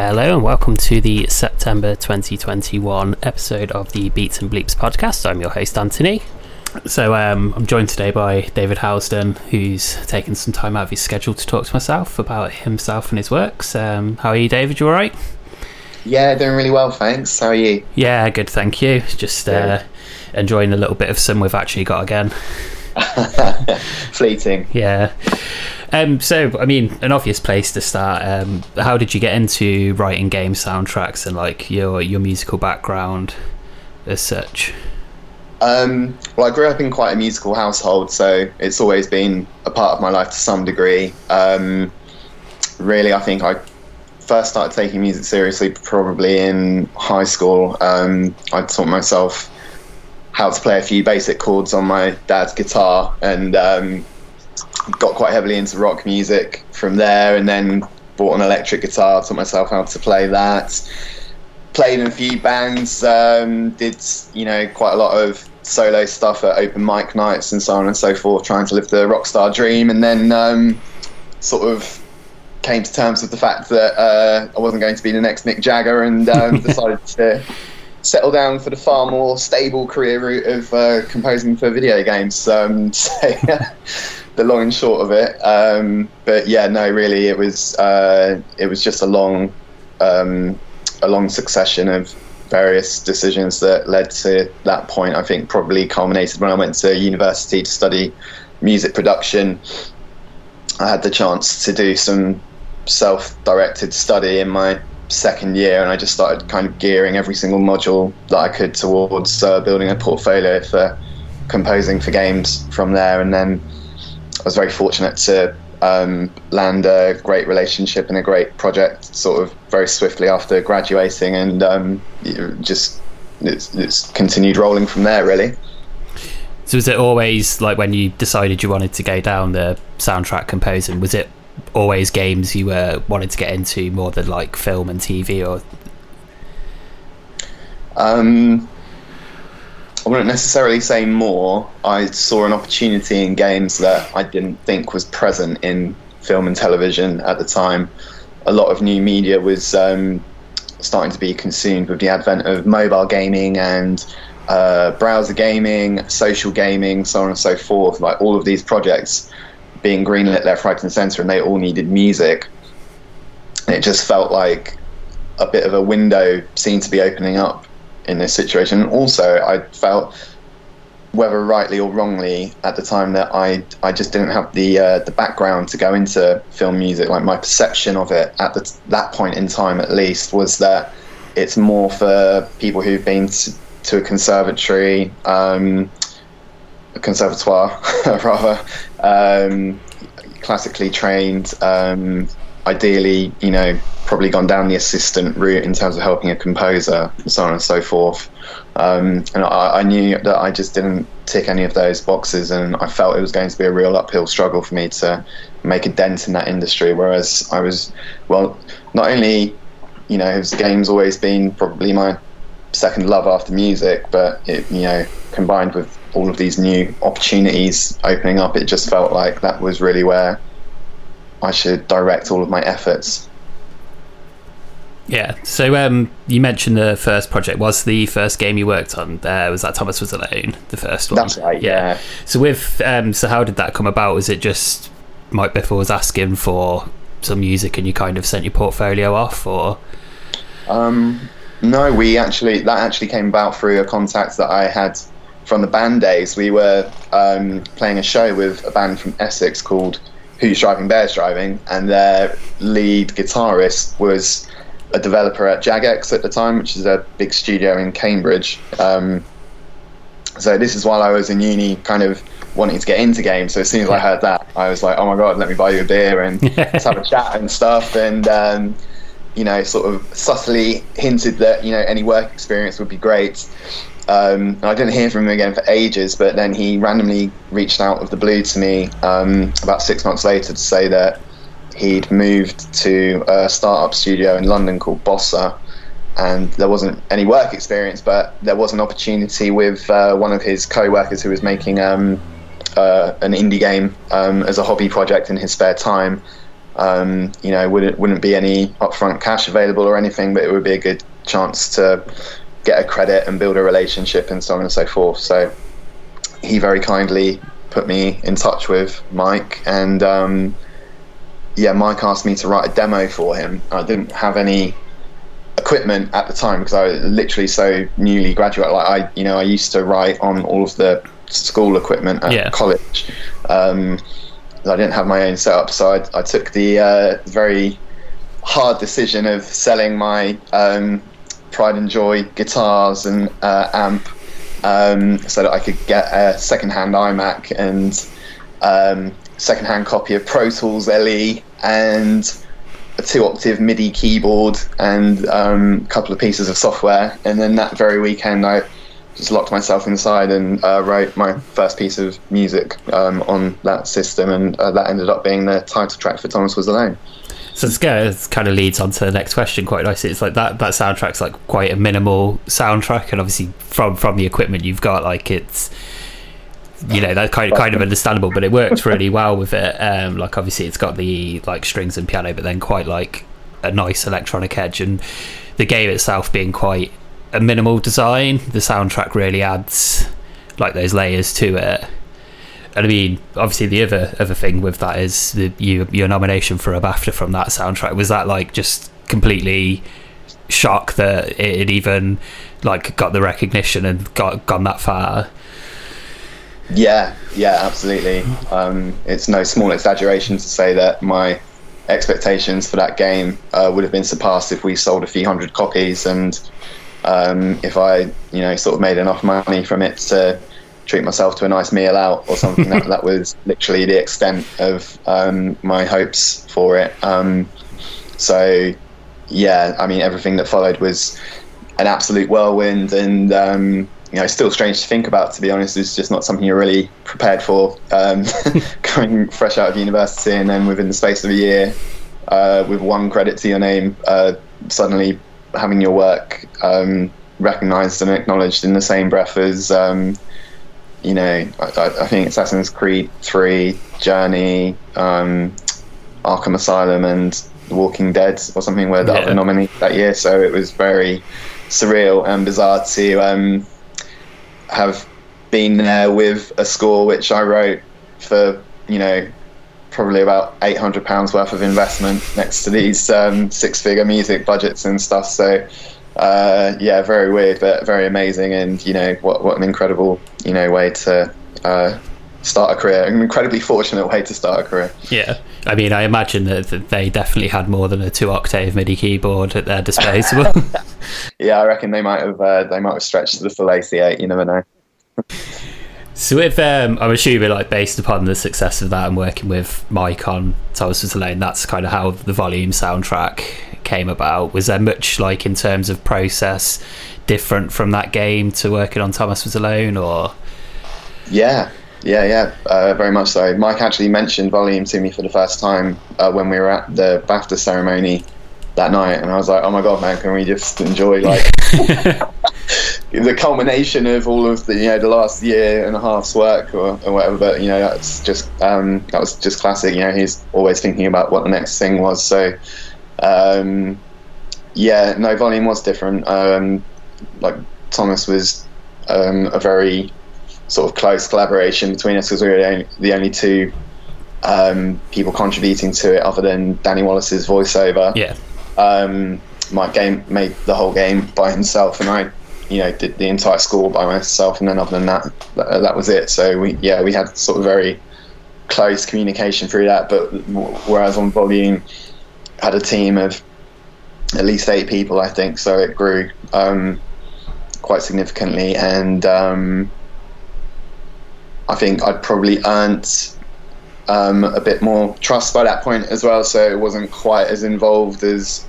Hello and welcome to the September 2021 episode of the Beats and Bleeps podcast. I'm your host, Anthony. So I'm joined today by David Housden, who's taken some time out of his schedule to talk to myself about himself and his works. How are you, David? You all right? Yeah, doing really well, thanks. How are you? Yeah, good, thank you. Just enjoying a little bit of sun we've actually got again. Fleeting. Yeah. So, I mean, an obvious place to start. How did you get into writing game soundtracks and like your musical background as such? Well, I grew up in quite a musical household, so it's always been a part of my life to some degree. Really, I think I first started taking music seriously probably in high school. I taught myself how to play a few basic chords on my dad's guitar and got quite heavily into rock music from there, and then bought an electric guitar, taught myself how to play that, played in a few bands, did quite a lot of solo stuff at open mic nights and so on and so forth, trying to live the rock star dream, and then sort of came to terms with the fact that I wasn't going to be the next Mick Jagger, and decided to settle down for the far more stable career route of composing for video games. The long and short of it, but yeah, no, really, it was just a long succession of various decisions that led to that point. I think probably culminated when I went to university to study music production. I had the chance to do some self-directed study in my second year, and I just started kind of gearing every single module that I could towards building a portfolio for composing for games from there, and then I was very fortunate to land a great relationship and a great project sort of very swiftly after graduating, and it's continued rolling from there, really. So was it always, like, when you decided you wanted to go down the soundtrack composing, was it always games you wanted to get into more than like film and TV? Or I wouldn't necessarily say more. I saw an opportunity in games that I didn't think was present in film and television at the time. A lot of new media was starting to be consumed with the advent of mobile gaming and browser gaming, social gaming, so on and so forth. Like all of these projects being greenlit left, right and centre, and they all needed music. And it just felt like a bit of a window seemed to be opening up in this situation. And also I felt, whether rightly or wrongly at the time, that I just didn't have the background to go into film music. Like my perception of it at that point in time, at least, was that it's more for people who've been to a conservatory, a conservatoire rather, classically trained, ideally, probably gone down the assistant route in terms of helping a composer and so on and so forth. And I knew that I just didn't tick any of those boxes, and I felt it was going to be a real uphill struggle for me to make a dent in that industry. Whereas I was, well, not only, games always been probably my second love after music, but it, combined with all of these new opportunities opening up, it just felt like that was really where I should direct all of my efforts. Yeah. So you mentioned the first project. Was the first game you worked on there, was that Thomas Was Alone, the first one? That's right, yeah. So with so how did that come about? Was it just Mike Bithell was asking for some music and you kind of sent your portfolio off, or no, that actually came about through a contact that I had from the band days. We were playing a show with a band from Essex called Who's Driving, Bears Driving, and their lead guitarist was a developer at Jagex at the time, which is a big studio in Cambridge. So this is while I was in uni, kind of wanting to get into games. So as soon as I heard that, I was like, oh my God, let me buy you a beer and let's have a chat and stuff. And, sort of subtly hinted that, any work experience would be great. And I didn't hear from him again for ages, but then he randomly reached out of the blue to me about 6 months later to say that he'd moved to a startup studio in London called Bossa, and there wasn't any work experience, but there was an opportunity with one of his co-workers who was making an indie game as a hobby project in his spare time. wouldn't be any upfront cash available or anything, but it would be a good chance to get a credit and build a relationship and so on and so forth. So he very kindly put me in touch with Mike, and Mike asked me to write a demo for him. I didn't have any equipment at the time because I was literally so newly graduate. Like I used to write on all of the school equipment at college. I didn't have my own setup, so I took the very hard decision of selling my pride and joy guitars and amp so that I could get a secondhand iMac and secondhand copy of Pro Tools LE and a 2-octave MIDI keyboard and a couple of pieces of software. And then that very weekend I just locked myself inside and wrote my first piece of music on that system, and that ended up being the title track for Thomas Was Alone. So it kind of leads on to the next question quite nicely. It's like that soundtrack's like quite a minimal soundtrack, and obviously from the equipment you've got, like it's, you know, that's kind of understandable, but it works really well with it. Like obviously it's got the like strings and piano, but then quite like a nice electronic edge, and the game itself being quite a minimal design, the soundtrack really adds like those layers to it. And I mean, obviously the other thing with that is your nomination for a BAFTA from that soundtrack. Was that like just completely shock that it even like got the recognition and gone that far? Yeah, absolutely. It's no small exaggeration to say that my expectations for that game would have been surpassed if we sold a few hundred copies, and if I, sort of made enough money from it to treat myself to a nice meal out or something. that was literally the extent of my hopes for it. Everything that followed was an absolute whirlwind, and still strange to think about, to be honest. It's just not something you're really prepared for, coming fresh out of university, and then within the space of a year, with one credit to your name, suddenly having your work recognised and acknowledged in the same breath as I think Assassin's Creed 3, Journey, Arkham Asylum and The Walking Dead or something were the nominees that year. So it was very surreal and bizarre to have been there with a score which I wrote for probably about £800 worth of investment next to these six-figure music budgets and stuff. So very weird, but very amazing. And what an incredible way to start a career, an incredibly fortunate way to start a career. I mean, I imagine that they definitely had more than a 2-octave MIDI keyboard at their disposal. I reckon they might have stretched to the full AC8. You never know. So if I'm assuming, like, based upon the success of that and working with Mike on Thomas Was Alone, that's kind of how the Volume soundtrack came about. Was there much, like, in terms of process different from that game to working on Thomas Was Alone, or? Yeah, very much so. Mike actually mentioned Volume to me for the first time when we were at the BAFTA ceremony that night, and I was like, oh my god, man, can we just enjoy, like, the culmination of all of the the last year and a half's work or whatever. But that's just that was just classic. He's always thinking about what the next thing was. So Volume was different. Like, Thomas was a very sort of close collaboration between us, because we were the only two people contributing to it other than Danny Wallace's voiceover. Mike made the whole game by himself, and I did the entire score by myself, and then other than that was it. So we had sort of very close communication through that, but whereas on Volume had a team of at least 8 people, I think, so it grew quite significantly. And I think I'd probably earned a bit more trust by that point as well, so it wasn't quite as involved as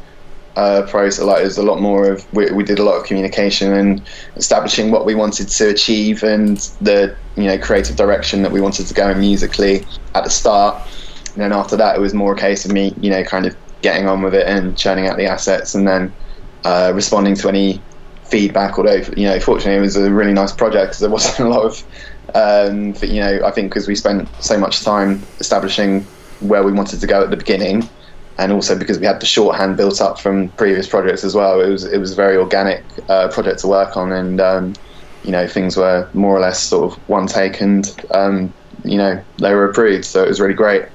process. Like, there's a lot more of, we did a lot of communication and establishing what we wanted to achieve and the creative direction that we wanted to go in musically at the start. And then after that, it was more a case of me kind of getting on with it and churning out the assets, and then responding to any feedback. Although fortunately it was a really nice project, because there wasn't a lot of I think because we spent so much time establishing where we wanted to go at the beginning, and also because we had the shorthand built up from previous projects as well. It was a very organic project to work on, and things were more or less sort of one take, and they were approved, so it was really great.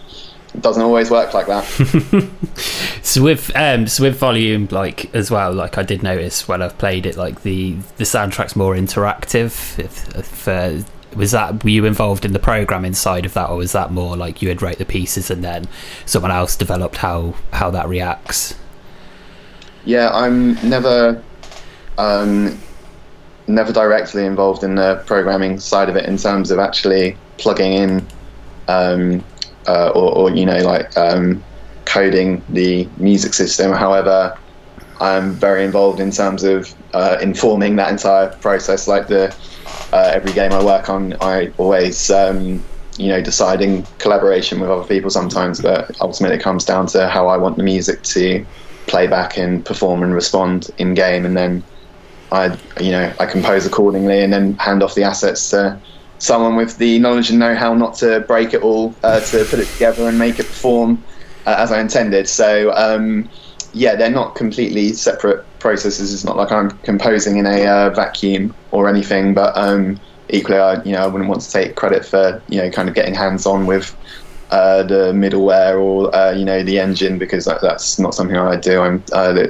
It doesn't always work like that. So with Volume, like, as well, like, I did notice when I've played it, like, the soundtrack's more interactive. Were you involved in the programming side of that, or was that more like you had wrote the pieces and then someone else developed how that reacts? Yeah, I'm never directly involved in the programming side of it in terms of actually plugging in coding the music system. However, I'm very involved in terms of informing that entire process. Like every game I work on, I always, decide in collaboration with other people sometimes, but ultimately it comes down to how I want the music to play back and perform and respond in game, and then I compose accordingly and then hand off the assets to someone with the knowledge and know-how not to break it all, to put it together and make it perform as I intended. So they're not completely separate processes. It's not like I'm composing in a vacuum or anything, but equally I wouldn't want to take credit for kind of getting hands-on with the middleware or the engine, because that's not something I do. I'm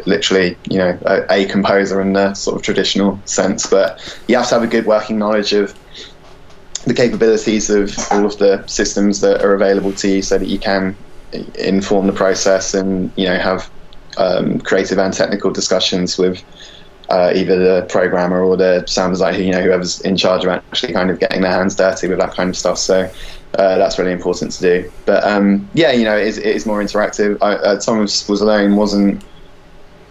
literally a composer in the sort of traditional sense, but you have to have a good working knowledge of the capabilities of all of the systems that are available to you, so that you can inform the process and have creative and technical discussions with either the programmer or the sound designer, whoever's in charge of actually kind of getting their hands dirty with that kind of stuff. So that's really important to do. But it is more interactive. Thomas Was Alone wasn't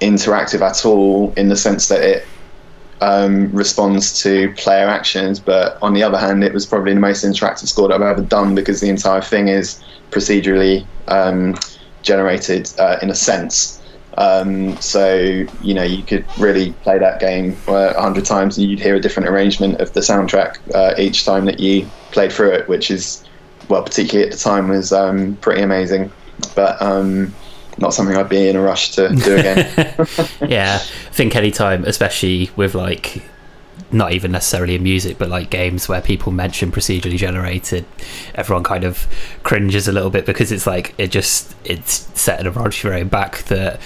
interactive at all, in the sense that it responds to player actions, but on the other hand, it was probably the most interactive score that I've ever done, because the entire thing is procedurally generated in a sense. So you could really play that game 100 times and you'd hear a different arrangement of the soundtrack each time that you played through it, which is, well, particularly at the time, was pretty amazing. But not something I'd be in a rush to do again. Yeah, I think any time, especially with, like, not even necessarily in music, but like games where people mention procedurally generated, everyone kind of cringes a little bit, because it's like it's setting a rod for your own back that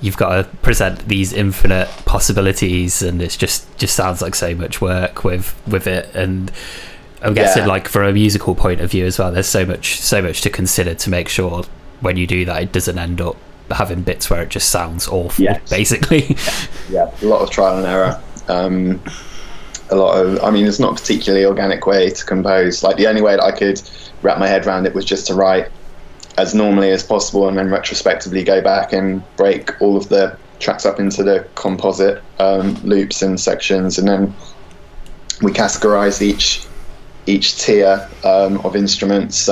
you've got to present these infinite possibilities, and it's just sounds like so much work with it. And I'm guessing, like, from a musical point of view as well, there's so much to consider to make sure when you do that, it doesn't end up having bits where it just sounds awful. Yes. Basically. Yeah, a lot of trial and error. It's not a particularly organic way to compose. Like, the only way that I could wrap my head around it was just to write as normally as possible, and then retrospectively go back and break all of the tracks up into the composite loops and sections, and then we categorize each tier of instruments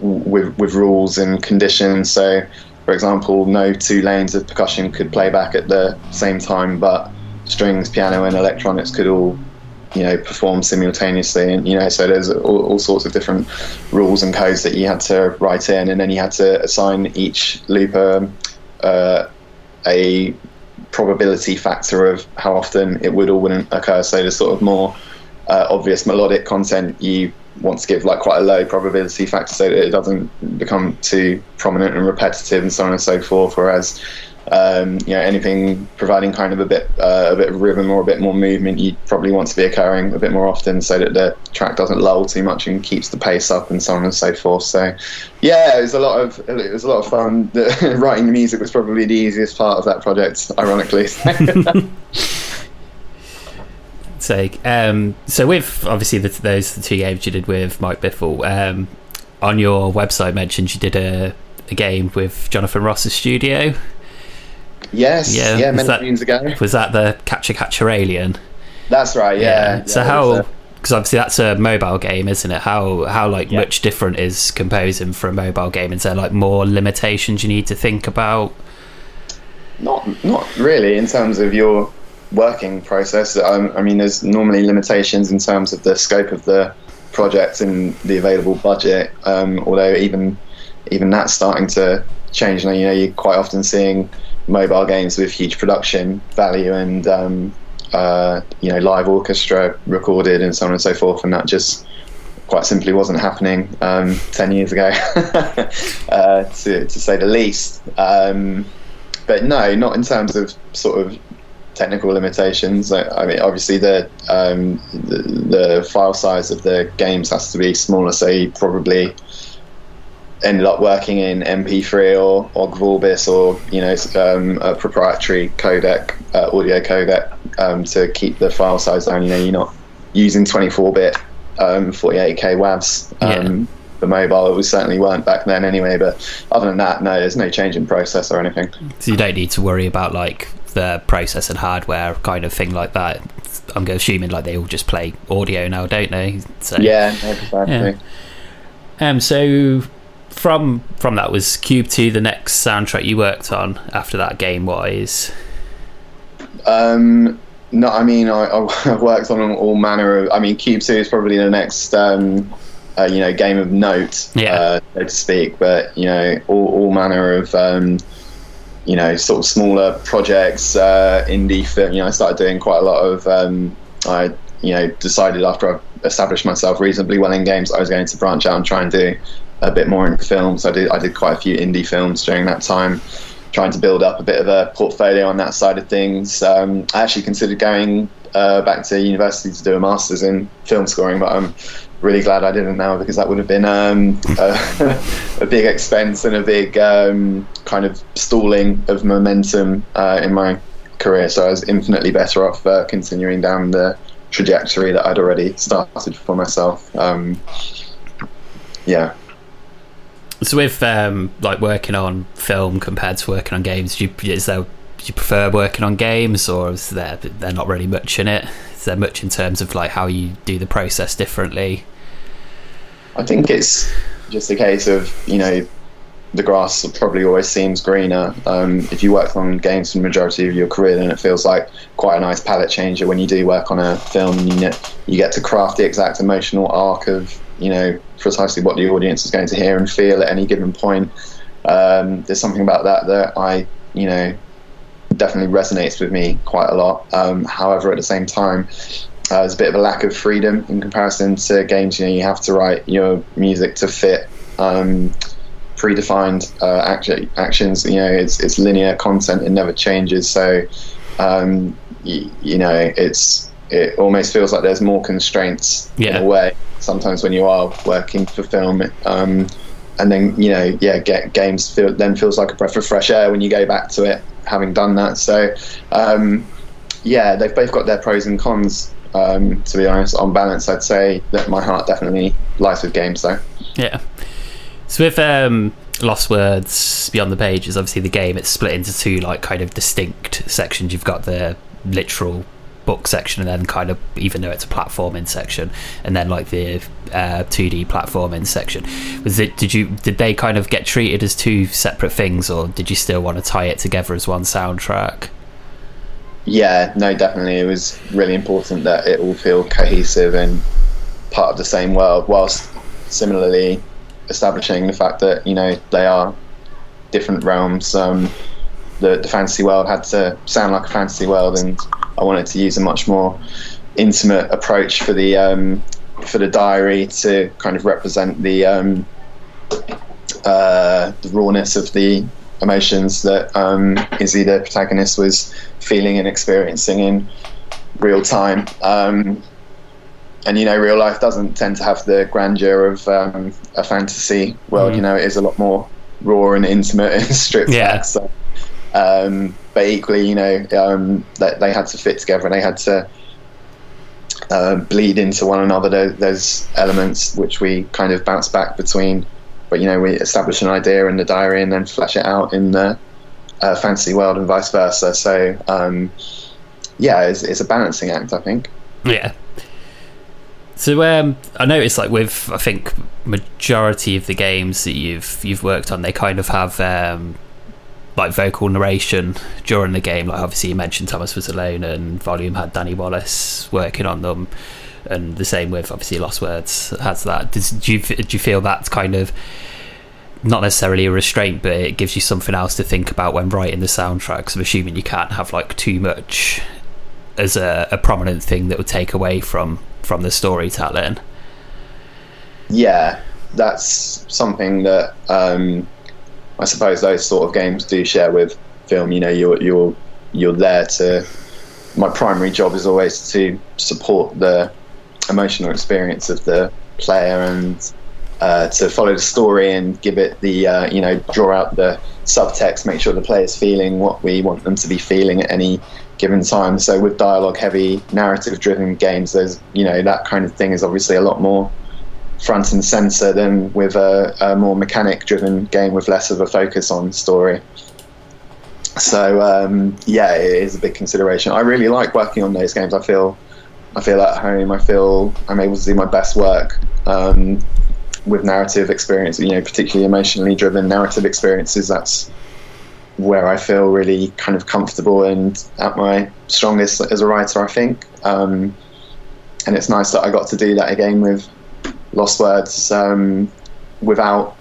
with rules and conditions. So, for example, no two lanes of percussion could play back at the same time, but strings, piano and electronics could all perform simultaneously, and so there's all sorts of different rules and codes that you had to write in, and then you had to assign each looper a probability factor of how often it would or wouldn't occur. So the sort of more obvious melodic content, you want to give like quite a low probability factor so that it doesn't become too prominent and repetitive, and so on and so forth, whereas anything providing kind of a bit of rhythm or a bit more movement, you probably want to be occurring a bit more often, so that the track doesn't lull too much and keeps the pace up, and so on and so forth. So yeah, it was a lot of fun. Writing the music was probably the easiest part of that project, ironically. So with obviously those two games you did with Mike Bithell, on your website mentioned you did a game with Jonathan Ross's studio. Yes, yeah, many years ago. Was that the Capture Alien? That's right, yeah. So how, because obviously that's a mobile game, isn't it? How much different is composing for a mobile game? Is there like more limitations you need to think about? Not really in terms of your working process. There's normally limitations in terms of the scope of the project and the available budget, although even that's starting to changed now. You know, you're quite often seeing mobile games with huge production value and you know, live orchestra recorded and so on and so forth, and that just quite simply wasn't happening 10 years ago to say the least. But no, not in terms of sort of technical limitations. I mean, obviously the file size of the games has to be smaller, so you probably ended up working in MP3 or GVORBIS or, you know, a proprietary codec, audio codec, to keep the file size down. You know, you're not using 24-bit 48K WAVs for mobile. We certainly weren't back then anyway, but other than that, no, there's no change in process or anything. So you don't need to worry about, like, the process and hardware kind of thing like that. I'm assuming, like, they all just play audio now, don't they? So, yeah, exactly. Yeah. So... From that was Cube 2 the next soundtrack you worked on after that, game wise? No, I mean, I worked on all manner of. I mean, Cube 2 is probably the next you know, game of note, so to speak. But you know, all manner of you know, sort of smaller projects, indie film. You know, I started doing quite a lot of. I you know, decided after I established myself reasonably well in games, I was going to branch out and try and do a bit more in films. I did quite a few indie films during that time, trying to build up a bit of a portfolio on that side of things. I actually considered going back to university to do a master's in film scoring, but I'm really glad I didn't now, because that would have been a big expense and a big kind of stalling of momentum in my career. So I was infinitely better off continuing down the trajectory that I'd already started for myself. So with like working on film compared to working on games, do you prefer working on games, or is there not really much in it? Is there much in terms of like how you do the process differently? I think it's just a case of, you know, the grass probably always seems greener. If you work on games for the majority of your career, then it feels like quite a nice palette changer when you do work on a film. You get to craft the exact emotional arc of, you know, precisely what the audience is going to hear and feel at any given point. There's something about that I, you know, definitely resonates with me quite a lot. However, at the same time, there's a bit of a lack of freedom in comparison to games. You know, you have to write your music to fit predefined actions. You know, it's linear content, it never changes. So, you know, it almost feels like there's more constraints in a way sometimes when you are working for film. And then, you know, games feels like a breath of fresh air when you go back to it, having done that. So, they've both got their pros and cons. To be honest, on balance, I'd say that my heart definitely lies with games, though. Yeah. So with Lost Words Beyond the Page, is obviously the game, it's split into two, like, kind of distinct sections. You've got the literal book section, and then kind of, even though it's a platforming section, and then like the 2D platforming section. Did they kind of get treated as two separate things, or did you still want to tie it together as one soundtrack? Yeah, no, definitely. It was really important that it all feel cohesive and part of the same world, whilst similarly establishing the fact that, you know, they are different realms. The fantasy world had to sound like a fantasy world, and I wanted to use a much more intimate approach for the diary to kind of represent the rawness of the emotions that Izzy, the protagonist, was feeling and experiencing in real time. And, you know, real life doesn't tend to have the grandeur of a fantasy world. Mm. You know, it is a lot more raw and intimate and stripped back. So, but equally, you know, they had to fit together, and they had to bleed into one another. There's elements which we kind of bounce back between, but, you know, we establish an idea in the diary and then flesh it out in the fantasy world, and vice versa. So, it's a balancing act, I think. Yeah. So I noticed, like, with I think majority of the games that you've worked on, they kind of have like vocal narration during the game. Like, obviously you mentioned Thomas Was Alone, and Volume had Danny Wallace working on them, and the same with obviously Lost Words has that. Do you feel that's kind of not necessarily a restraint, but it gives you something else to think about when writing the soundtrack. So I'm assuming you can't have like too much as a prominent thing that would take away from the storytelling. Yeah, that's something that I suppose those sort of games do share with film. You know, you're there to, my primary job is always to support the emotional experience of the player and to follow the story and give it the draw out the subtext, make sure the player's feeling what we want them to be feeling at any given time. So with dialogue heavy, narrative driven games, there's, you know, that kind of thing is obviously a lot more front and center than with a more mechanic driven game with less of a focus on story. So yeah, it is a big consideration. I really like working on those games. I feel at home. I feel I'm able to do my best work with narrative experience, you know, particularly emotionally driven narrative experiences. That's where I feel really kind of comfortable and at my strongest as a writer, I think. And it's nice that I got to do that again with Lost Words without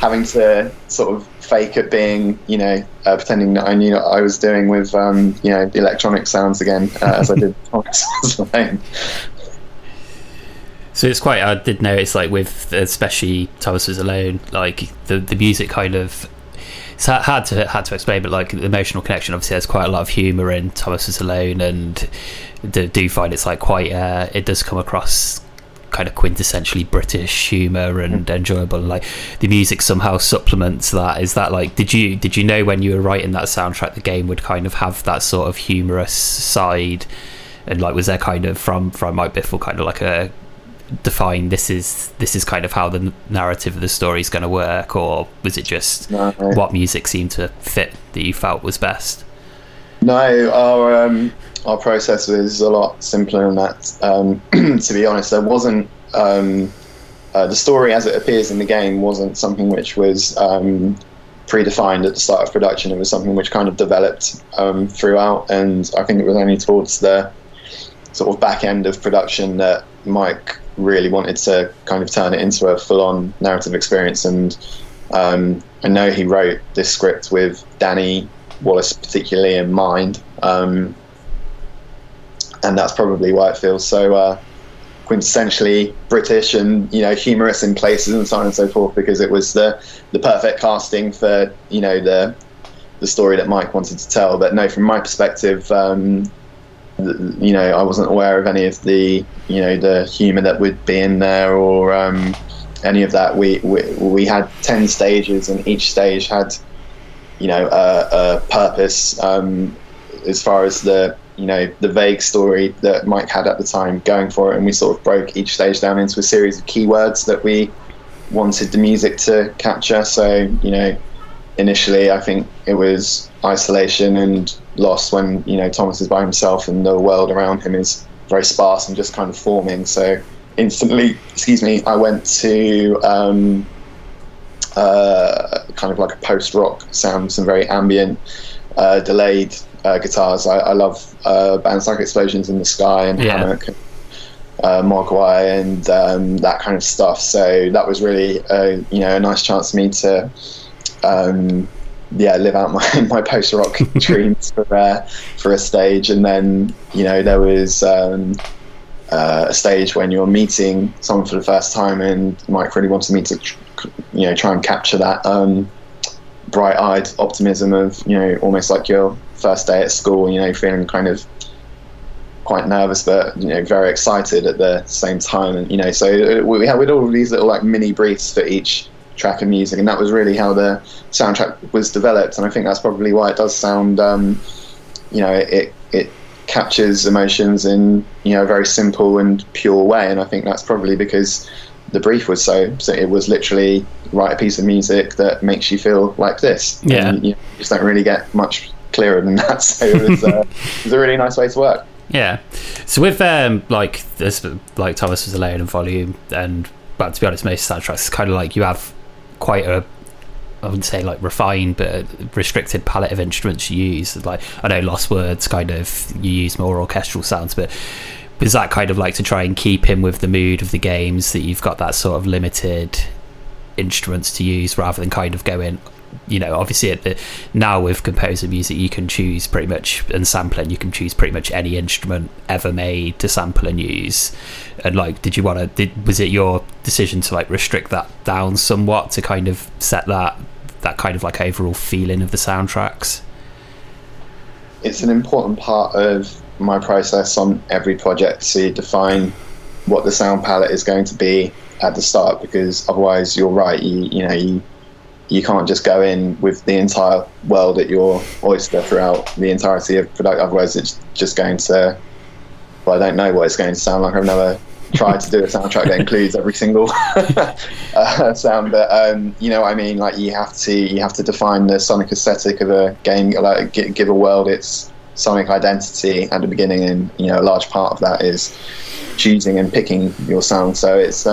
having to sort of fake at being, you know, pretending that I knew what I was doing with, you know, the electronic sounds again, as I did Thomas Was Alone. So it's quite, I did notice, like, with especially Thomas Was Alone, like, the music kind of, it's hard to explain, but like the emotional connection, obviously there's quite a lot of humour in Thomas Was Alone, and do find it's like quite, it does come across kind of quintessentially British humour and enjoyable, and like the music somehow supplements that. Is that like, did you know when you were writing that soundtrack the game would kind of have that sort of humorous side, and like was there kind of from Mike Bithell kind of like a defined this is kind of how the narrative of the story is going to work, or was it just what music seemed to fit that you felt was best? No, our process was a lot simpler than that. To be honest, there wasn't the story as it appears in the game wasn't something which was predefined at the start of production. It was something which kind of developed throughout, and I think it was only towards the sort of back end of production that Mike really wanted to kind of turn it into a full-on narrative experience. And I know he wrote this script with Danny Wallace particularly in mind, and that's probably why it feels so quintessentially British and, you know, humorous in places and so on and so forth, because it was the perfect casting for, you know, the story that Mike wanted to tell. But no, from my perspective, you know, I wasn't aware of any of the, you know, the humour that would be in there or any of that. We had 10 stages, and each stage had, you know, a purpose as far as the, you know, the vague story that Mike had at the time going for it. And we sort of broke each stage down into a series of keywords that we wanted the music to capture. So, you know, initially I think it was isolation and loss when, you know, Thomas is by himself and the world around him is very sparse and just kind of forming. So instantly, I went to kind of like a post-rock sound, some very ambient delayed guitars. I love bands like Explosions in the Sky and Hammock, Mogwai and that kind of stuff. So that was really you know, a nice chance for me to live out my post rock dreams for a stage. And then, you know, there was a stage when you're meeting someone for the first time, and Mike really wanted me to try and capture that bright eyed optimism of, you know, almost like your first day at school, you know, feeling kind of quite nervous but, you know, very excited at the same time. And, you know, so we had all these little like mini briefs for each track of music, and that was really how the soundtrack was developed. And I think that's probably why it does sound, you know, it captures emotions in, you know, a very simple and pure way. And I think that's probably because the brief was so it was literally write a piece of music that makes you feel like this. Yeah, and, you know, you just don't really get much clearer than that. So it was, it was a really nice way to work. Yeah. So with like Thomas Was Alone and Volume, and but to be honest, most soundtracks, it's kind of like you have quite a, I wouldn't say like refined, but a restricted palette of instruments you use. Like, I know Lost Words kind of, you use more orchestral sounds, but is that kind of like to try and keep in with the mood of the games, that you've got that sort of limited instruments to use, rather than kind of going, you know, obviously now with composer music you can choose pretty much, and sampling, you can choose pretty much any instrument ever made to sample and use. And like, was it your decision to like restrict that down somewhat to kind of set that kind of like overall feeling of the soundtracks? It's an important part of my process on every project, so you define what the sound palette is going to be at the start, because otherwise you're right, you can't just go in with the entire world at your oyster throughout the entirety of product. Otherwise it's just going to, well, I don't know what it's going to sound like. I've never tried to do a soundtrack that includes every single sound, but you know what I mean, like you have to define the sonic aesthetic of a game, like give a world its sonic identity at the beginning, and you know, a large part of that is choosing and picking your sound. So it's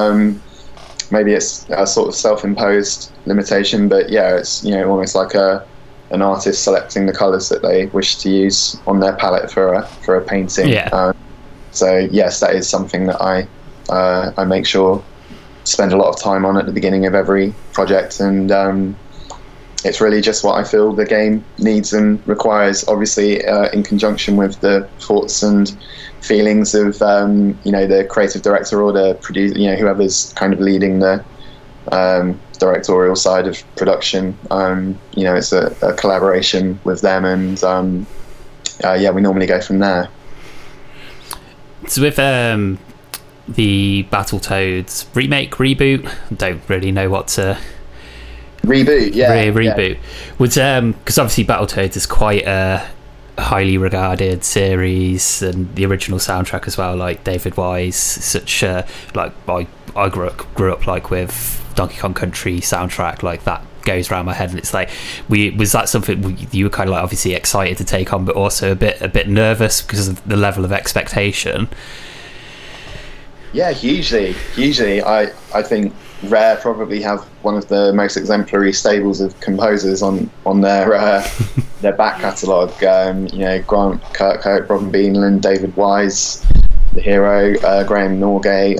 maybe it's a sort of self-imposed limitation, but yeah, it's, you know, almost like an artist selecting the colours that they wish to use on their palette for a painting. Yeah. So yes, that is something that I make sure spend a lot of time on at the beginning of every project, and it's really just what I feel the game needs and requires, obviously in conjunction with the thoughts and feelings of you know, the creative director or the producer, you know, whoever's kind of leading the directorial side of production. You know, it's a collaboration with them, and yeah, we normally go from there. So with the Battletoads remake, reboot, don't really know what to... Reboot, yeah. Reboot. Yeah. Because obviously Battletoads is quite a highly regarded series, and the original soundtrack as well, like David Wise, such like I grew up like with Donkey Kong Country soundtrack, like that goes around my head, and it's like, was that something you were kind of like obviously excited to take on, but also a bit nervous because of the level of expectation? Yeah, hugely. I think Rare probably have one of the most exemplary stables of composers on their back catalogue. You know, Grant Kirkhope, Robin Beanland, David Wise, the hero, Graham Norgay.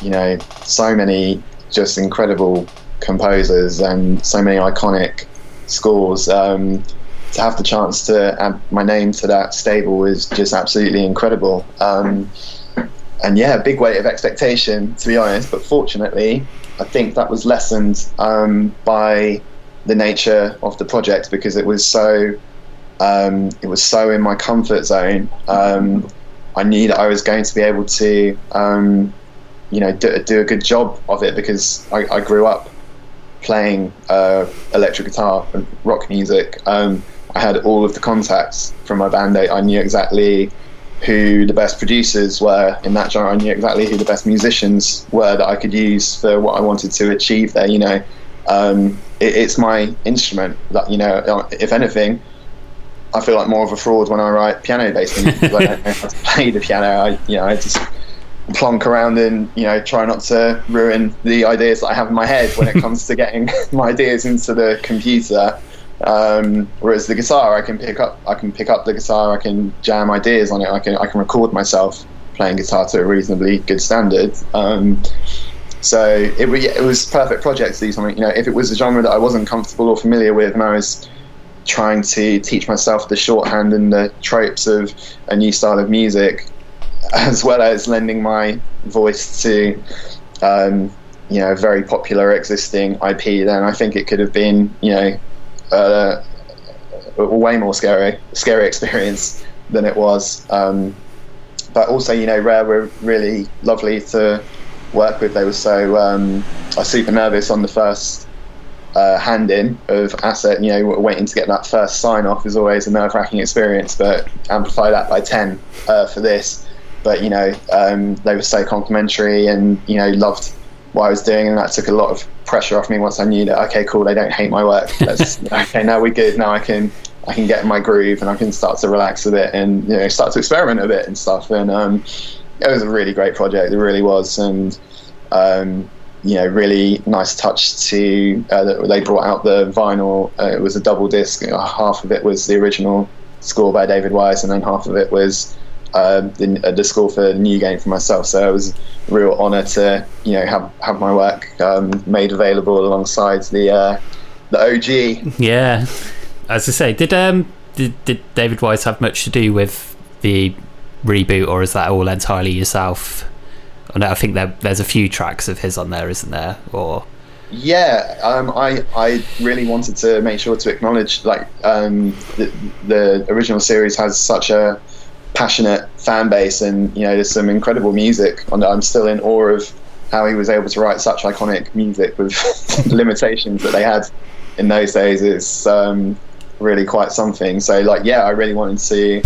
You know, so many just incredible composers and so many iconic scores. To have the chance to add my name to that stable was just absolutely incredible. And yeah, big weight of expectation, to be honest, but fortunately I think that was lessened by the nature of the project, because it was so in my comfort zone. I knew that I was going to be able to you know, do a good job of it, because I grew up playing electric guitar and rock music. I had all of the contacts from my band. I knew exactly who the best producers were in that genre. I knew exactly who the best musicians were that I could use for what I wanted to achieve there, you know. It's my instrument that, you know, if anything, I feel like more of a fraud when I write piano-based things, because I don't know how to play the piano. I just plonk around and, you know, try not to ruin the ideas that I have in my head when it comes to getting my ideas into the computer. Whereas the guitar, I can pick up the guitar, I can jam ideas on it, I can record myself playing guitar to a reasonably good standard. So it was perfect project to do something. You know, if it was a genre that I wasn't comfortable or familiar with, and I was trying to teach myself the shorthand and the tropes of a new style of music, as well as lending my voice to you know, a very popular existing IP, then I think it could have been, you know, a way more scary experience than it was. But also, you know, Rare were really lovely to work with. They were so I was super nervous on the first hand in of asset. You know, waiting to get that first sign off is always a nerve-wracking experience, but amplify that by 10 for this. But you know, they were so complimentary, and you know, loved what I was doing, and that took a lot of pressure off me once I knew that, okay, cool, they don't hate my work. Okay, now we're good, now I can get in my groove, and I can start to relax a bit, and you know, start to experiment a bit and stuff. And it was a really great project, it really was. And you know, really nice touch to they brought out the vinyl. It was a double disc. Half of it was the original score by David Wise, and then half of it was the score for the new game for myself. So it was real honour to, you know, have my work made available alongside the OG. Yeah, as I say, did David Wise have much to do with the reboot, or is that all entirely yourself? I think there's a few tracks of his on there, isn't there? Or I really wanted to make sure to acknowledge, like, the original series has such a passionate fan base, and, you know, there's some incredible music on there. I'm still in awe of how he was able to write such iconic music with limitations that they had in those days. It's really quite something. So, like, yeah, I really wanted to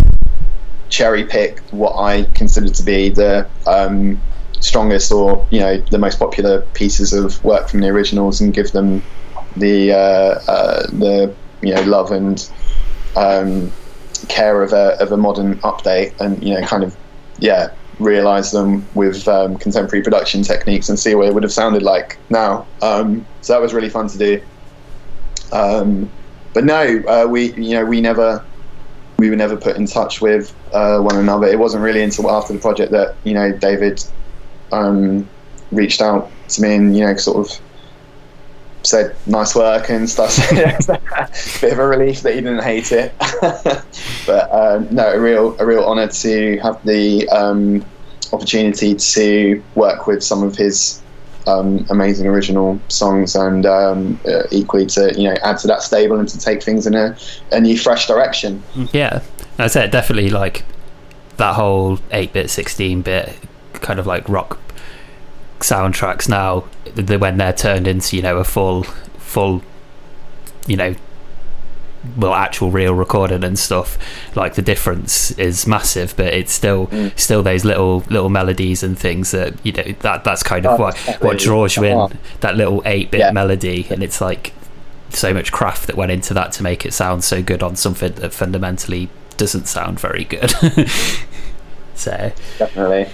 cherry pick what I considered to be the strongest, or, you know, the most popular pieces of work from the originals, and give them the you know, love and care of a modern update, and, you know, kind of, yeah, realize them with contemporary production techniques and see what it would have sounded like now. So that was really fun to do. But no, we were never put in touch with one another. It wasn't really until after the project that, you know, David reached out to me and, you know, sort of said nice work and stuff. Bit of a relief that he didn't hate it. But no, a real honour to have the opportunity to work with some of his amazing original songs, and equally to, you know, add to that stable and to take things in a new, fresh direction. Yeah, I said definitely, like, that whole 8-bit, 16-bit kind of like rock soundtracks now, when they're turned into, you know, a full, you know, well, actual real recording and stuff, like, the difference is massive, but it's still those little melodies and things that, you know, that's kind of what draws you in, that little 8-bit melody. And it's like so much craft that went into that to make it sound so good on something that fundamentally doesn't sound very good. So definitely.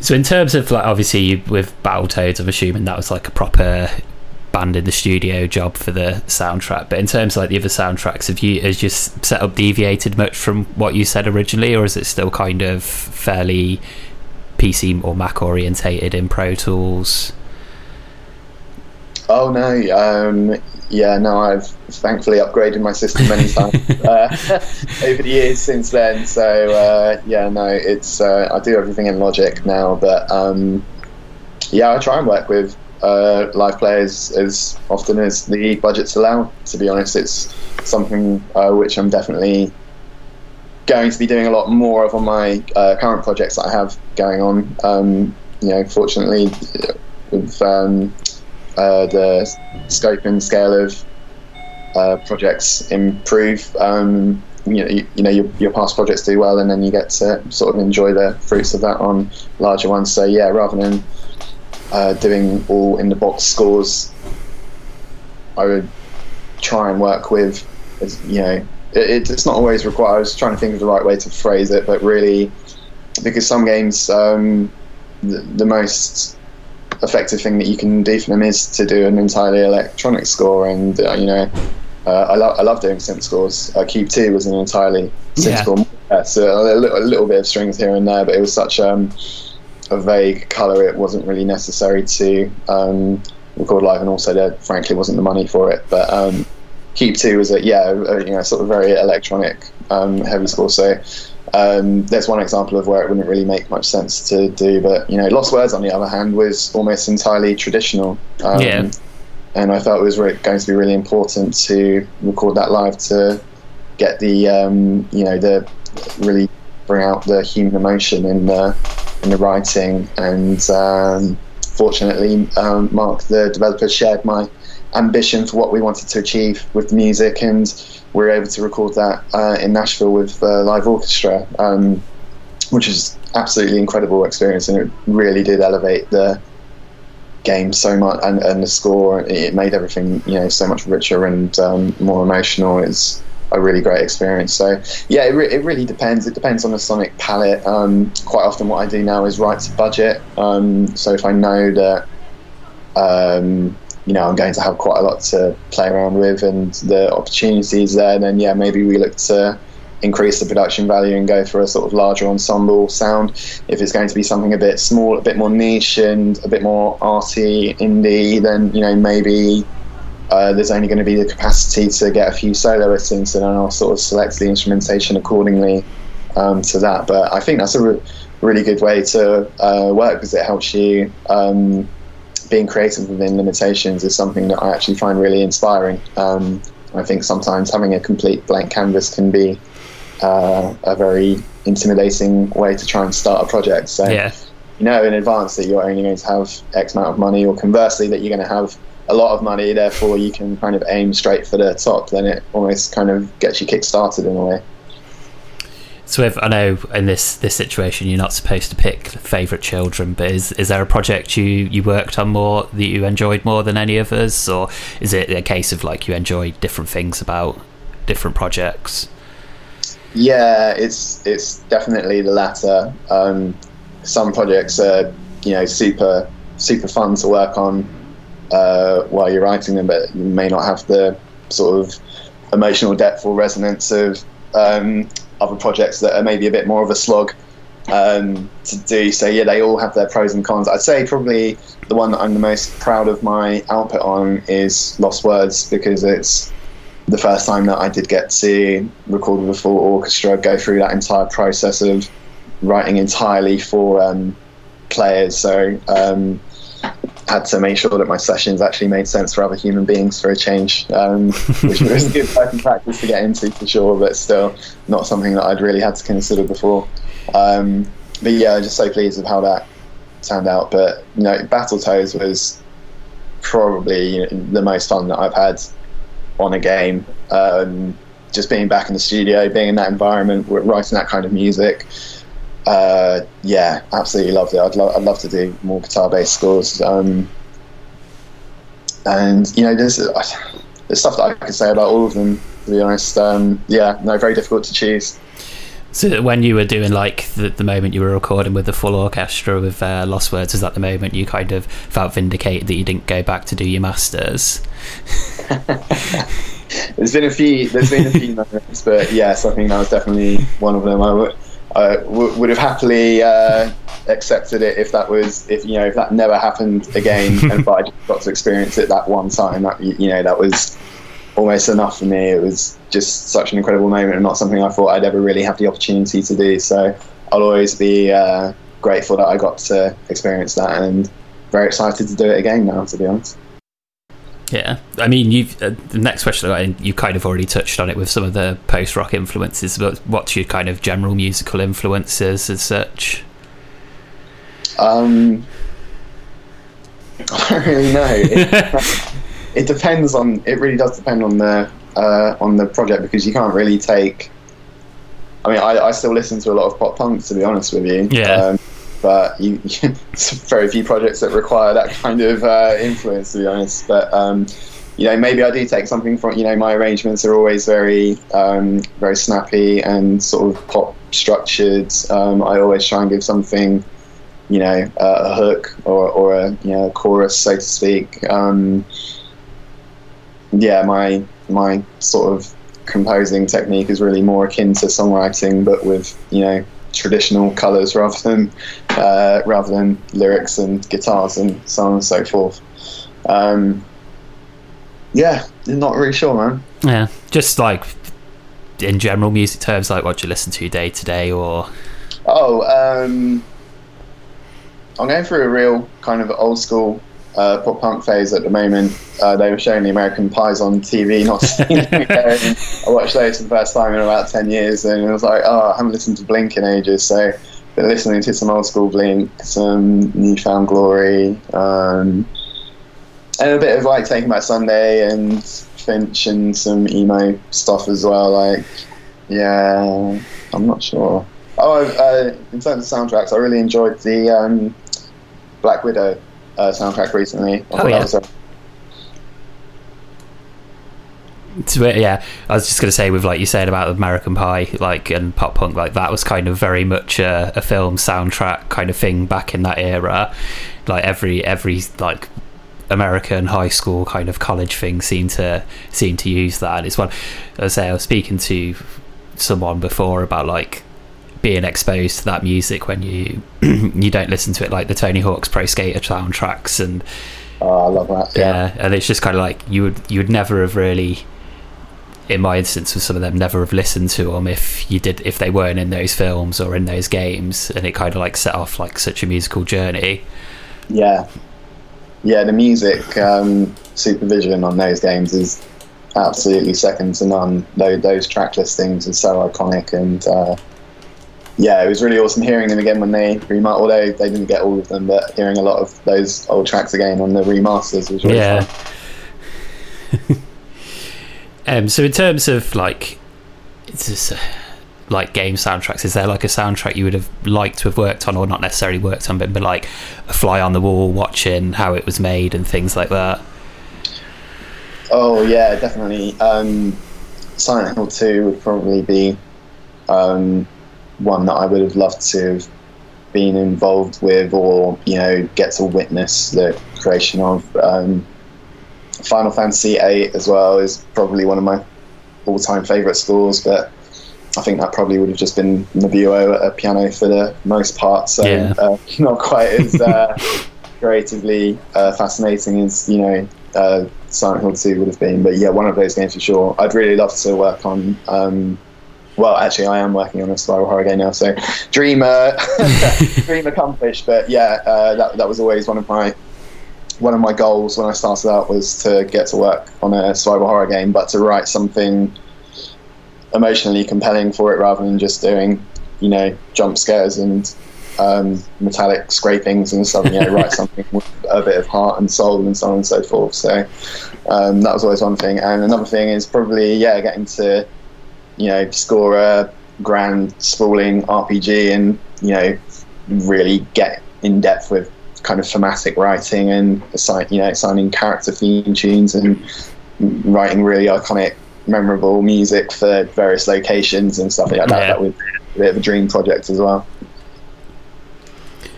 So in terms of, like, obviously with Battletoads, I'm assuming that was like a proper band in the studio job for the soundtrack, but in terms of, like, the other soundtracks, has your set up deviated much from what you said originally, or is it still kind of fairly PC or Mac orientated in Pro Tools? Oh no, yeah, no, I've thankfully upgraded my system many times over the years since then. So yeah, no, it's I do everything in Logic now, but yeah, I try and work with live players as often as the budgets allow. To be honest, it's something which I'm definitely going to be doing a lot more of on my current projects that I have going on. You know, fortunately, with the scope and scale of projects improve, you know your past projects do well, and then you get to sort of enjoy the fruits of that on larger ones. So yeah, rather than doing all in the box scores, I would try and work with, you know, it's not always required. I was trying to think of the right way to phrase it, but really, because some games, the most effective thing that you can do for them is to do an entirely electronic score, and you know, I love doing synth scores. Cube 2 was an entirely synth score, so a little bit of strings here and there, but it was such a vague colour, it wasn't really necessary to record live, and also there frankly wasn't the money for it. But Cube 2 was you know, sort of very electronic heavy score, so there's one example of where it wouldn't really make much sense to do. But, you know, Lost Words, on the other hand, was almost entirely traditional, and I felt it was going to be really important to record that live to get the you know, the really bring out the human emotion in the writing. And fortunately, Mark, the developer, shared my ambition for what we wanted to achieve with the music, and we were able to record that in Nashville with live orchestra, which is absolutely incredible experience, and it really did elevate the game so much, and the score. It made everything, you know, so much richer and more emotional. It's a really great experience. So yeah, it really depends. It depends on the sonic palette. Quite often what I do now is write to budget. So if I know that you know, I'm going to have quite a lot to play around with and the opportunities there, and then yeah, maybe we look to increase the production value and go for a sort of larger ensemble sound. If it's going to be something a bit small, a bit more niche and a bit more arty, indie, then, you know, maybe there's only going to be the capacity to get a few soloists in, so then I'll sort of select the instrumentation accordingly to that. But I think that's a really good way to work, because it helps you being creative within limitations is something that I actually find really inspiring. I think sometimes having a complete blank canvas can be a very intimidating way to try and start a project. So you know in advance that you're only going to have X amount of money, or conversely that you're going to have a lot of money, therefore you can kind of aim straight for the top, then it almost kind of gets you kick-started in a way. So if, I know in this situation you're not supposed to pick favourite children, but is there a project you worked on more, that you enjoyed more than any others, or is it a case of like you enjoy different things about different projects? Yeah, it's definitely the latter. Some projects are, you know, super fun to work on while you're writing them, but you may not have the sort of emotional depth or resonance of other projects that are maybe a bit more of a slog to do. So yeah, they all have their pros and cons. I'd say probably the one that I'm the most proud of my output on is Lost Words, because it's the first time that I did get to record with a full orchestra, go through that entire process of writing entirely for players. So had to make sure that my sessions actually made sense for other human beings for a change, which was a good working practice to get into for sure, but still not something that I'd really had to consider before. But yeah, just so pleased with how that turned out. But you know, Battletoads was probably, you know, the most fun that I've had on a game. Just being back in the studio, being in that environment, writing that kind of music. Yeah, absolutely loved it. I'd love to do more guitar-based scores. And, you know, there's stuff that I could say about all of them, to be honest. Yeah, no, very difficult to choose. So when you were doing, like, the moment you were recording with the full orchestra with Lost Words, is that the moment you kind of felt vindicated that you didn't go back to do your masters? There's been a few moments, but yes, I think that was definitely one of them. I would have happily accepted it if that never happened again. And but I just got to experience it that one time. That, you know, that was almost enough for me. It was just such an incredible moment, and not something I thought I'd ever really have the opportunity to do. So I'll always be grateful that I got to experience that, and very excited to do it again now, to be honest. Yeah, I mean, you've the next question I got, you kind of already touched on it with some of the post-rock influences, but what's your kind of general musical influences as such? I don't really know. It depends on. It really does depend on the project, because you can't really take. I mean, I still listen to a lot of pop punk, to be honest with you. Yeah. But very few projects that require that kind of influence, to be honest. But you know, maybe I do take something from. You know, my arrangements are always very, very snappy and sort of pop structured. I always try and give something, you know, a hook or a, you know, a chorus, so to speak. Yeah, my sort of composing technique is really more akin to songwriting, but with, you know, traditional colours rather than lyrics and guitars and so on and so forth. Yeah, not really sure, man. Yeah, just like in general music terms, like what you listen to day to day, or I'm going through a real kind of old school pop punk phase at the moment. They were showing the American Pies on TV not seeing it. I watched those for the first time in about 10 years, and I was like, I haven't listened to Blink in ages, so been listening to some old school Blink, some New Found Glory, and a bit of like Taking Back Sunday and Finch and some emo stuff as well. Like, yeah, I'm not sure. In terms of soundtracks, I really enjoyed the Black Widow soundtrack recently. I was just going to say, with like you said about American Pie, like, and pop punk, like that was kind of very much a film soundtrack kind of thing back in that era. Like every like American high school kind of college thing seemed to use that. And it's one I was speaking to someone before about like being exposed to that music when you you don't listen to it, like the Tony Hawk's Pro Skater soundtracks, and oh, I love that. Yeah, and it's just kind of like you would never have really, in my instance with some of them, never have listened to them if they weren't in those films or in those games, and it kind of like set off like such a musical journey. Yeah, the music supervision on those games is absolutely second to none. Those track listings are so iconic, and yeah, it was really awesome hearing them again when they remastered, although they didn't get all of them, but hearing a lot of those old tracks again on the remasters was really fun. So in terms of like, it's just, like game soundtracks, is there like a soundtrack you would have liked to have worked on, or not necessarily worked on, but like a fly on the wall watching how it was made and things like that? Oh yeah, definitely. Silent Hill 2 would probably be one that I would have loved to have been involved with, or get to witness the creation of. Final Fantasy 8 as well is probably one of my all-time favourite scores, but I think that probably would have just been Nobuo at a piano for the most part, so not quite as creatively fascinating as Silent Hill 2 would have been, but yeah, one of those games for sure. I'd really love to work on well, actually, I am working on a survival horror game now, so dream accomplished. But yeah, that was always one of my goals when I started out, was to get to work on a survival horror game, but to write something emotionally compelling for it, rather than just doing jump scares and metallic scrapings and stuff. Write something with a bit of heart and soul and so on and so forth. So that was always one thing, and another thing is probably getting to score a grand sprawling RPG and really get in depth with kind of thematic writing and assigning character theme tunes and writing really iconic, memorable music for various locations and stuff like that. That was a bit of a dream project as well.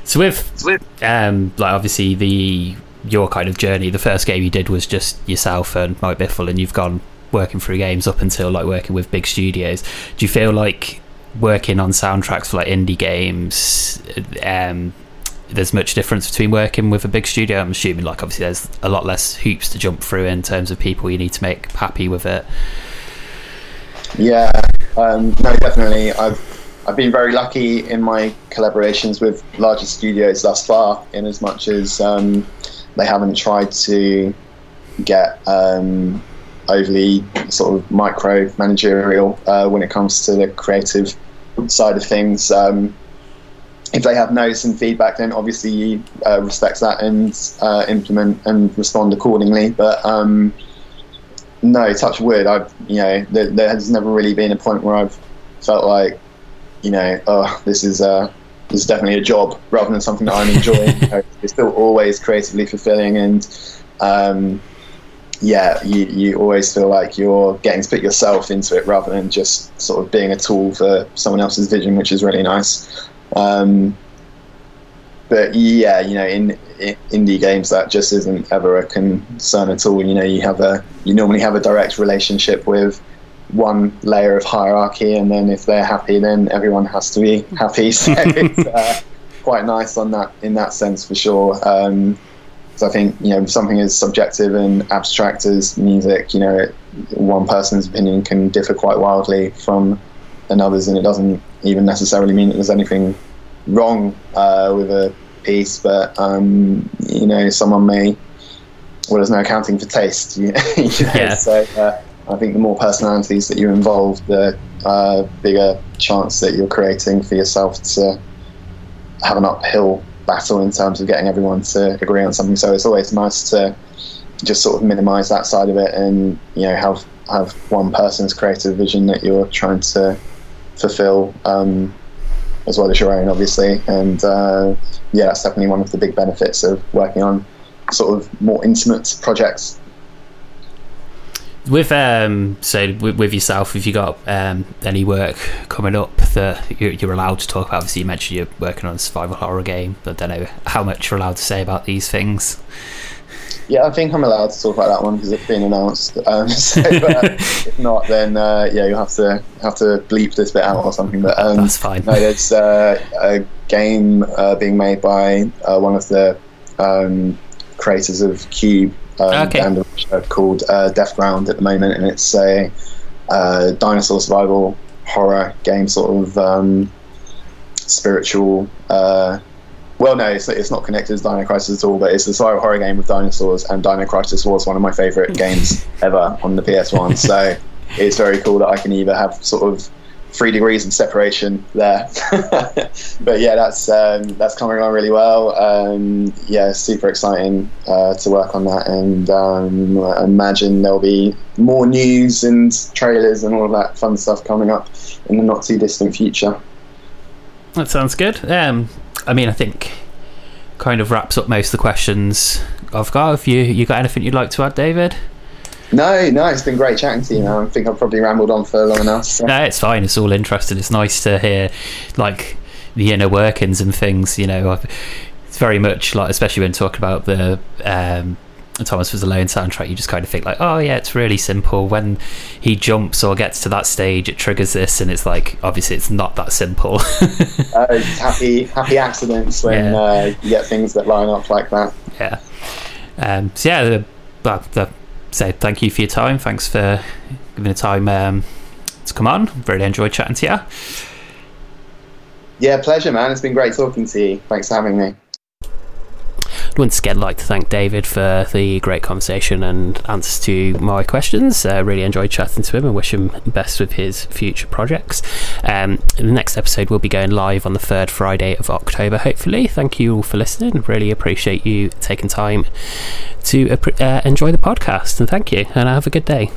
So with like obviously your kind of journey, the first game you did was just yourself and Mike Bithell, and you've gone working through games up until like working with big studios. Do you feel like working on soundtracks for like indie games, there's much difference between working with a big studio? I'm assuming like obviously there's a lot less hoops to jump through in terms of people you need to make happy with it. No, definitely. I've been very lucky in my collaborations with larger studios thus far, in as much as they haven't tried to get overly sort of micro-managerial when it comes to the creative side of things. If they have notes and feedback, then obviously you respect that and implement and respond accordingly. But no, touch wood, I've there has never really been a point where I've felt like this is definitely a job rather than something that I'm enjoying. It's still always creatively fulfilling, and you always feel like you're getting to put yourself into it rather than just sort of being a tool for someone else's vision, which is really nice. But yeah, in indie games that just isn't ever a concern at all. You normally have a direct relationship with one layer of hierarchy, and then if they're happy, then everyone has to be happy. So it's quite nice in that sense for sure. So I think something as subjective and abstract as music, one person's opinion can differ quite wildly from another's, and it doesn't even necessarily mean that there's anything wrong with a piece, but someone may, well, there's no accounting for taste. So I think the more personalities that you involve, the bigger chance that you're creating for yourself to have an uphill battle in terms of getting everyone to agree on something. So it's always nice to just sort of minimize that side of it, and have one person's creative vision that you're trying to fulfill, as well as your own, obviously. And that's definitely one of the big benefits of working on sort of more intimate projects. With with yourself, have you got any work coming up that you're allowed to talk about? Obviously, you mentioned you're working on a survival horror game, but I don't know how much you're allowed to say about these things. Yeah, I think I'm allowed to talk about that one because it's been announced. If not, then you'll have to bleep this bit out or something. But that's fine. No, it's a game being made by one of the creators of Cube, called Death Ground at the moment, and it's a dinosaur survival horror game, sort of spiritual. Well, no, it's not connected to Dino Crisis at all, but it's a survival horror game with dinosaurs, and Dino Crisis was one of my favourite games ever on the PS1, so it's very cool that I can either have sort of 3 degrees of separation there. But yeah, that's coming along really well. Super exciting to work on that, and I imagine there'll be more news and trailers and all of that fun stuff coming up in the not too distant future. That sounds good. I mean, I think kind of wraps up most of the questions I've got. Have you got anything you'd like to add, David? No, it's been great chatting to you. I think I've probably rambled on for long enough. So. No, it's fine. It's all interesting. It's nice to hear, like, the inner workings and things, you know. It's very much, like, especially when talking about the Thomas Was Alone soundtrack, you just kind of think, like, oh, yeah, it's really simple. When he jumps or gets to that stage, it triggers this, and it's like, obviously, it's not that simple. Happy accidents when you get things that line up like that. Yeah. So thank you for your time. Thanks for giving the time to come on. Really enjoyed chatting to you. Yeah, pleasure, man. It's been great talking to you. Thanks for having me. Once again, I'd like to thank David for the great conversation and answers to my questions. I really enjoyed chatting to him and wish him best with his future projects. The next episode will be going live on the 3rd Friday of October, hopefully. Thank you all for listening. Really appreciate you taking time to enjoy the podcast, and thank you, and have a good day.